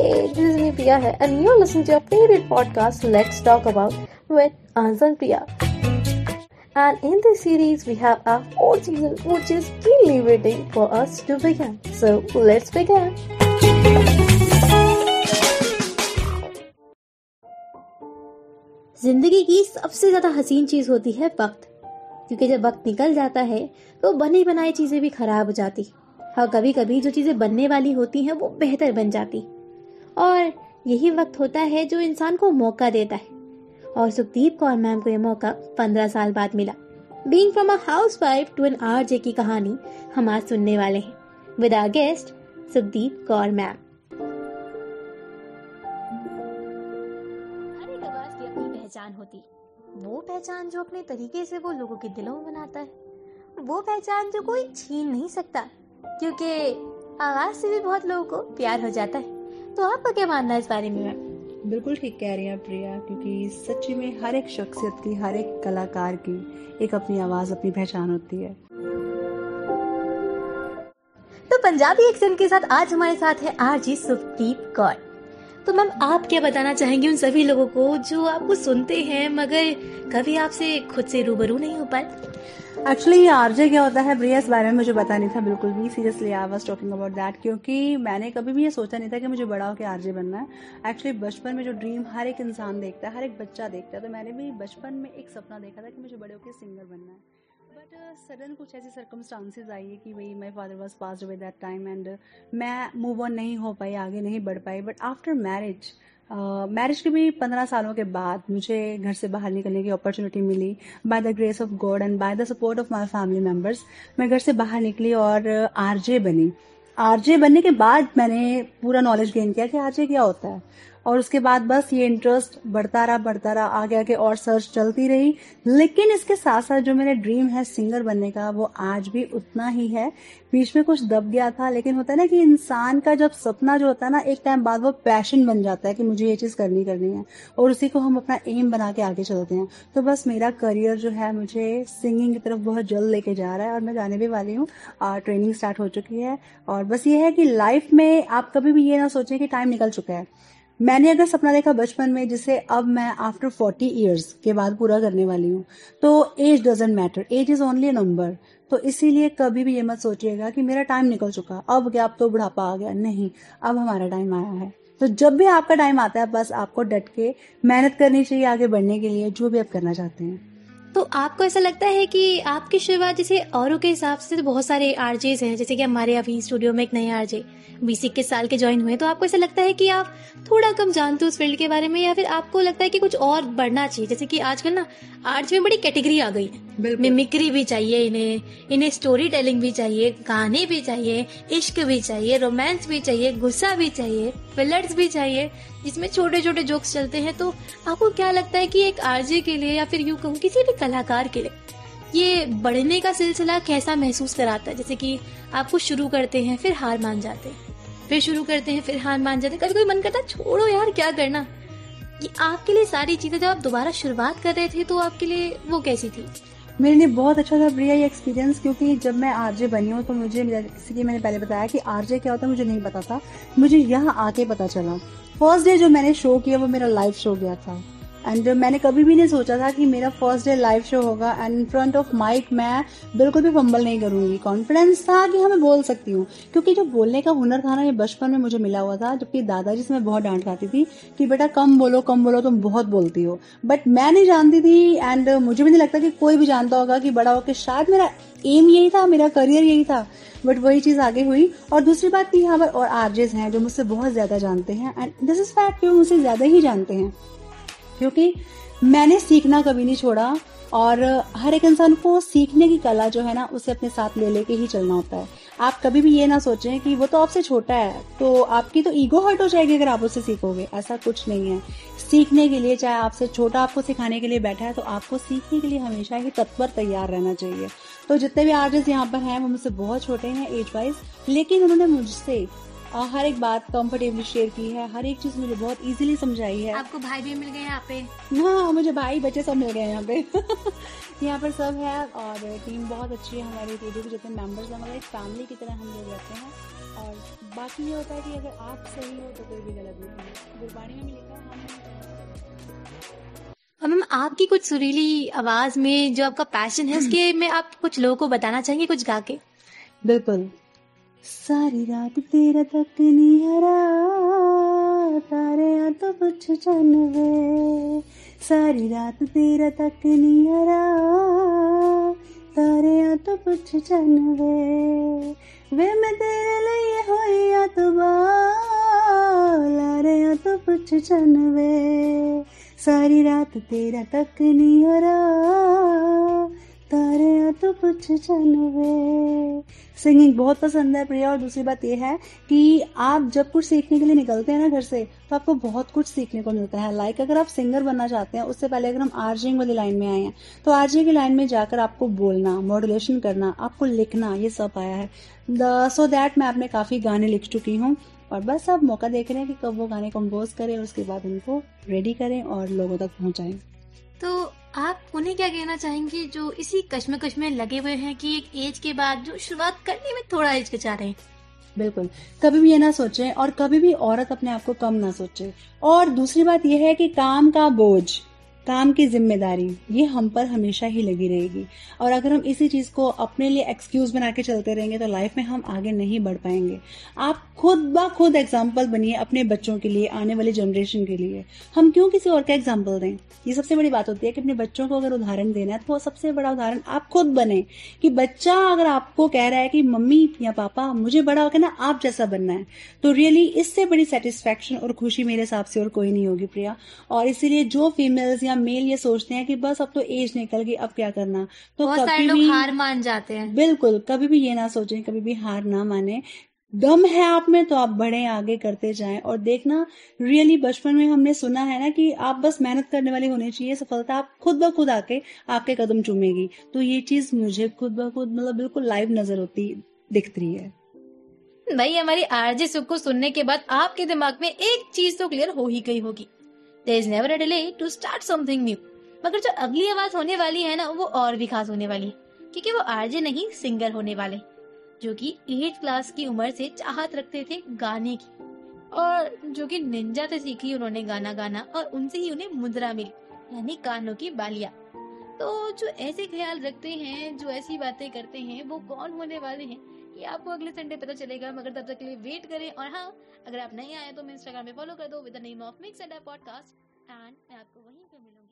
ages में Priya है and you're listening to your favorite podcast Let's Talk About with Anand and Priya. And in this series, we have our fourth season, which is keenly waiting for us to begin. So let's begin. जिंदगी की सबसे ज्यादा हसीन चीज होती है वक्त, क्योंकि जब वक्त निकल जाता है तो बनी बनाई चीजें भी खराब हो जाती और कभी कभी जो चीजें बनने वाली होती हैं वो बेहतर बन जाती, और यही वक्त होता है जो इंसान को मौका देता है. और सुखदीप कौर मैम को यह मौका 15 साल बाद मिला. Being from a housewife to an RJ की कहानी हम आज सुनने वाले हैं with our guest Sukhdeep Kaur ma'am. हर एक आवाज की अपनी पहचान होती, वो पहचान जो अपने तरीके से वो लोगों के दिलों में बनाता है, वो पहचान जो कोई छीन नहीं सकता, क्योंकि आवाज से भी बहुत लोगों को प्यार हो जाता है. तो आपका क्या मानना है इस बारे में मैम? बिल्कुल ठीक कह रही हैं प्रिया, क्योंकि सच्ची में हर एक शख्सियत की, हर एक कलाकार की एक अपनी आवाज, अपनी पहचान होती है. तो पंजाबी एक्सेंट के साथ आज हमारे साथ है आरजी सुखदीप कौर. तो मैम आप क्या बताना चाहेंगे उन सभी लोगों को जो आपको सुनते हैं मगर कभी आपसे खुद से रूबरू नहीं हो पाए? एक्चुअली ये आरजे क्या होता है प्रिया, इस बारे में मुझे पता नहीं था बिल्कुल भी. Seriously I was talking about that, क्योंकि मैंने कभी भी ये सोचा नहीं था कि मुझे बड़ा होकर आरजे बनना है. एक्चुअली बचपन में जो ड्रीम हर एक इंसान देखता है, हर एक बच्चा देखता है, तो मैंने भी बचपन में एक सपना देखा था कि मुझे बड़े होकर सिंगर बनना है. बट सडन कुछ ऐसी सर्कमस्टांसेज आई है कि भाई my father was passed away that time and मैं मूव ऑन नहीं हो पाई, आगे नहीं बढ़ पाई. बट आफ्टर मैरिज, मैरिज के भी 15 सालों के बाद मुझे घर से बाहर निकलने की अपॉर्चुनिटी मिली. By the grace of God and by the support of my family members मैं घर से बाहर निकली और आरजे बनी. आरजे बनने के बाद मैंने पूरा नॉलेज गेन किया कि आरजे क्या होता है, और उसके बाद बस ये इंटरेस्ट बढ़ता रहा, आगे और सर्च चलती रही. लेकिन इसके साथ साथ जो मेरा ड्रीम है सिंगर बनने का, वो आज भी उतना ही है. बीच में कुछ दब गया था, लेकिन होता है ना कि इंसान का जब सपना जो होता है ना, एक टाइम बाद वो पैशन बन जाता है कि मुझे ये चीज करनी है, और उसी को हम अपना एम बना के आगे चलते हैं. तो बस मेरा करियर जो है मुझे सिंगिंग की तरफ बहुत जल्द लेके जा रहा है, और मैं जाने भी वाली हूँ. ट्रेनिंग स्टार्ट हो चुकी है, और बस ये है कि लाइफ में आप कभी भी ये ना सोचे कि टाइम निकल चुका है. मैंने अगर सपना देखा बचपन में, जिसे अब मैं आफ्टर 40 ईयर्स के बाद पूरा करने वाली हूँ, तो age doesn't matter, age is only a number. तो इसीलिए कभी भी ये मत सोचिएगा कि मेरा टाइम निकल चुका, अब क्या, अब तो बुढ़ापा आ गया. नहीं, अब हमारा टाइम आया है. तो जब भी आपका टाइम आता है, बस आपको डट के मेहनत करनी चाहिए आगे बढ़ने के लिए, जो भी आप करना चाहते हैं. तो आपको ऐसा लगता है कि आपकी शुरुआत, जैसे औरों के हिसाब से तो बहुत सारे आरजेस हैं, जैसे कि हमारे अभी स्टूडियो में एक नए आरजे 20-21 साल के ज्वाइन हुए, तो आपको ऐसा लगता है कि आप थोड़ा कम जानते हो उस फील्ड के बारे में, या फिर आपको लगता है कि कुछ और बढ़ना चाहिए? जैसे कि आजकल ना आरजे में बड़ी कैटेगरी आ गई है, मिमिक्री भी चाहिए इन्हें स्टोरी टेलिंग भी चाहिए, गाने भी चाहिए, इश्क भी चाहिए, रोमांस भी चाहिए, गुस्सा भी चाहिए, फिलर्स भी चाहिए, जिसमें छोटे छोटे जोक्स चलते हैं. तो आपको क्या लगता है कि एक आरजे के लिए, या फिर यूं कहूं किसी भी कलाकार के लिए, ये बढ़ने का सिलसिला कैसा महसूस कराता है? जैसे कि आपको शुरू करते हैं फिर हार मान जाते हैं, फिर शुरू करते हैं फिर हार मान जाते हैं, कभी कोई मन करता है छोड़ो यार क्या करना. ये आपके लिए सारी चीजें जब आप दोबारा शुरुआत कर रहे थे तो आपके लिए वो कैसी थी? मेरे लिए बहुत अच्छा था प्रिया ये एक्सपीरियंस, क्योंकि जब मैं आरजे बनी हूँ तो मुझे, जैसे कि मैंने पहले बताया कि आरजे क्या होता है मुझे नहीं पता था, मुझे यहाँ आके पता चला. फर्स्ट डे जो मैंने शो किया वो मेरा लाइव शो गया था, एंड मैंने कभी भी नहीं सोचा था कि मेरा फर्स्ट डे लाइव शो होगा, and in front of mic मैं बिल्कुल भी फंबल नहीं करूंगी. कॉन्फिडेंस था कि हाँ मैं बोल सकती हूँ, क्योंकि जो बोलने का हुनर था ना, ये बचपन में मुझे मिला हुआ था. जबकि दादाजी से मैं बहुत डांट खाती थी कि बेटा कम बोलो, तुम बहुत बोलती हो. बट मैं नहीं जानती थी, एंड मुझे भी नहीं लगता कि कोई भी जानता होगा कि बड़ा होकर, शायद मेरा एम यही था, मेरा करियर यही था, बट वही चीज आगे हुई. और दूसरी बात कि यहाँ पर और आरजेस हैं जो मुझसे बहुत ज्यादा जानते हैं, एंड दिस इज फैक्ट कि वो मुझसे ज्यादा ही जानते हैं, क्योंकि मैंने सीखना कभी नहीं छोड़ा. और हर एक इंसान को सीखने की कला जो है ना, उसे अपने साथ ले लेके ही चलना होता है. आप कभी भी ये ना सोचें कि वो तो आपसे छोटा है तो आपकी तो ईगो हर्ट हो जाएगी अगर आप उससे सीखोगे, ऐसा कुछ नहीं है. सीखने के लिए, चाहे आपसे छोटा आपको सिखाने के लिए बैठा है, तो आपको सीखने के लिए हमेशा ही तत्पर, तैयार रहना चाहिए. तो जितने भी आर्टिस्ट यहाँ पर हैं वो मुझसे बहुत छोटे हैं एज वाइज, लेकिन उन्होंने मुझसे और हर एक बात कंफर्टेबली शेयर की है, हर एक चीज मुझे बहुत इजीली समझाई है। आपको भाई भी मिल गए यहाँ पे? हाँ, मुझे भाई बच्चे सब मिल गए यहाँ पे। यहाँ पर सब है और टीम बहुत अच्छी है हमारी। रेडियो के जितने मेंबर्स हैं हमारे फैमिली की तरह हम लोग रहते हैं। और बाकी ये होता है कि अगर आप सही हो तो कोई भी गलत नहीं है। गुरबाणी में मिलेगा। मैम, आपकी कुछ सुरीली आवाज में जो आपका पैशन है उसके में आप कुछ लोगों को बताना चाहेंगे कुछ गा के? बिल्कुल। सारी रात तेरा तक नहीं हरा तारे आ तो कुछ जानवे, सारी रात तेरा तक नहीं हरा तारे आ तो कुछ जानवे, वे मैं तेरे लिए होई आ तो लारे आ तो कुछ जानवे, सारी रात तेरा तक नहीं हरा तारे आ तो कुछ जानवे। सिंगिंग बहुत पसंद है प्रिया। और दूसरी बात यह है कि आप जब कुछ सीखने के लिए निकलते हैं ना घर से तो आपको बहुत कुछ सीखने को मिलता है। लाइक अगर आप सिंगर बनना चाहते हैं, उससे पहले अगर हम आरजेइंग वाली लाइन में आए हैं तो आरजेइंग की लाइन में जाकर आपको बोलना, मॉड्यूलेशन करना, आपको लिखना, ये सब आया है। सो दैट मैं आपने काफी गाने लिख चुकी हूँ और बस अब मौका देख रहे हैं कि कब वो गाने कंपोज करें और उसके बाद उनको रेडी करें और लोगों तक पहुंचाएं। तो आप उन्हें क्या कहना चाहेंगे जो इसी कश्मकश में लगे हुए हैं कि एक एज के बाद जो शुरुआत करने में थोड़ा हिचकिचा रहे हैं? बिल्कुल, कभी भी ये ना सोचें और कभी भी औरत अपने आप को कम ना सोचे। और दूसरी बात यह है कि काम का बोझ, काम की जिम्मेदारी, ये हम पर हमेशा ही लगी रहेगी। और अगर हम इसी चीज को अपने लिए एक्सक्यूज बना के चलते रहेंगे तो लाइफ में हम आगे नहीं बढ़ पाएंगे। आप खुद ब खुद एग्जाम्पल बनिए अपने बच्चों के लिए, आने वाली जनरेशन के लिए। हम क्यों किसी और का एग्जाम्पल दें? ये सबसे बड़ी बात होती है कि अपने बच्चों को अगर उदाहरण देना है तो वो सबसे बड़ा उदाहरण आप खुद बने। कि बच्चा अगर आपको कह रहा है कि मम्मी या पापा मुझे बड़ा होकर ना आप जैसा बनना है, तो रियली इससे बड़ी सेटिस्फेक्शन और खुशी मेरे हिसाब से और कोई नहीं होगी प्रिया। और इसीलिए जो फीमेल्स मेल ये सोचते हैं कि बस अब तो एज निकल गई अब क्या करना, तो बहुत सारे लोग हार मान जाते हैं। बिल्कुल, कभी भी ये ना सोचें, कभी भी हार ना माने। दम है आप में तो आप बढ़े, आगे करते जाएं। और देखना रियली बचपन में हमने सुना है ना कि आप बस मेहनत करने वाले होने चाहिए, सफलता आप खुद ब खुद आके आपके कदम चूमेगी। तो ये चीज मुझे खुद ब खुद मतलब बिल्कुल लाइव नजर होती दिखती है। भाई, हमारी आरजे सुख को सुनने के बाद आपके दिमाग में एक चीज तो क्लियर हो ही गई होगी, There is never a delay to start something new. मगर जो अगली आवाज होने वाली है ना वो और भी खास होने वाली है, क्योंकि वो आरजे नहीं सिंगर होने वाले, जो कि 8 क्लास की उम्र से चाहत रखते थे गाने की, और जो कि निंजा से सीखी उन्होंने गाना गाना और उनसे ही उन्हें मुद्रा मिली यानी कानों की बालियां। तो जो ऐसे ख्याल रखते हैं, जो ऐसी बातें करते हैं, वो कौन होने वाले हैं ये आपको अगले संडे पता चलेगा। मगर तब तक के लिए वेट करें। और हाँ, अगर आप नहीं आए तो मैं इंस्टाग्राम में फॉलो कर दो with the name of mix अड्डा पॉडकास्ट एंड मैं आपको वहीं पे मिलूंगा।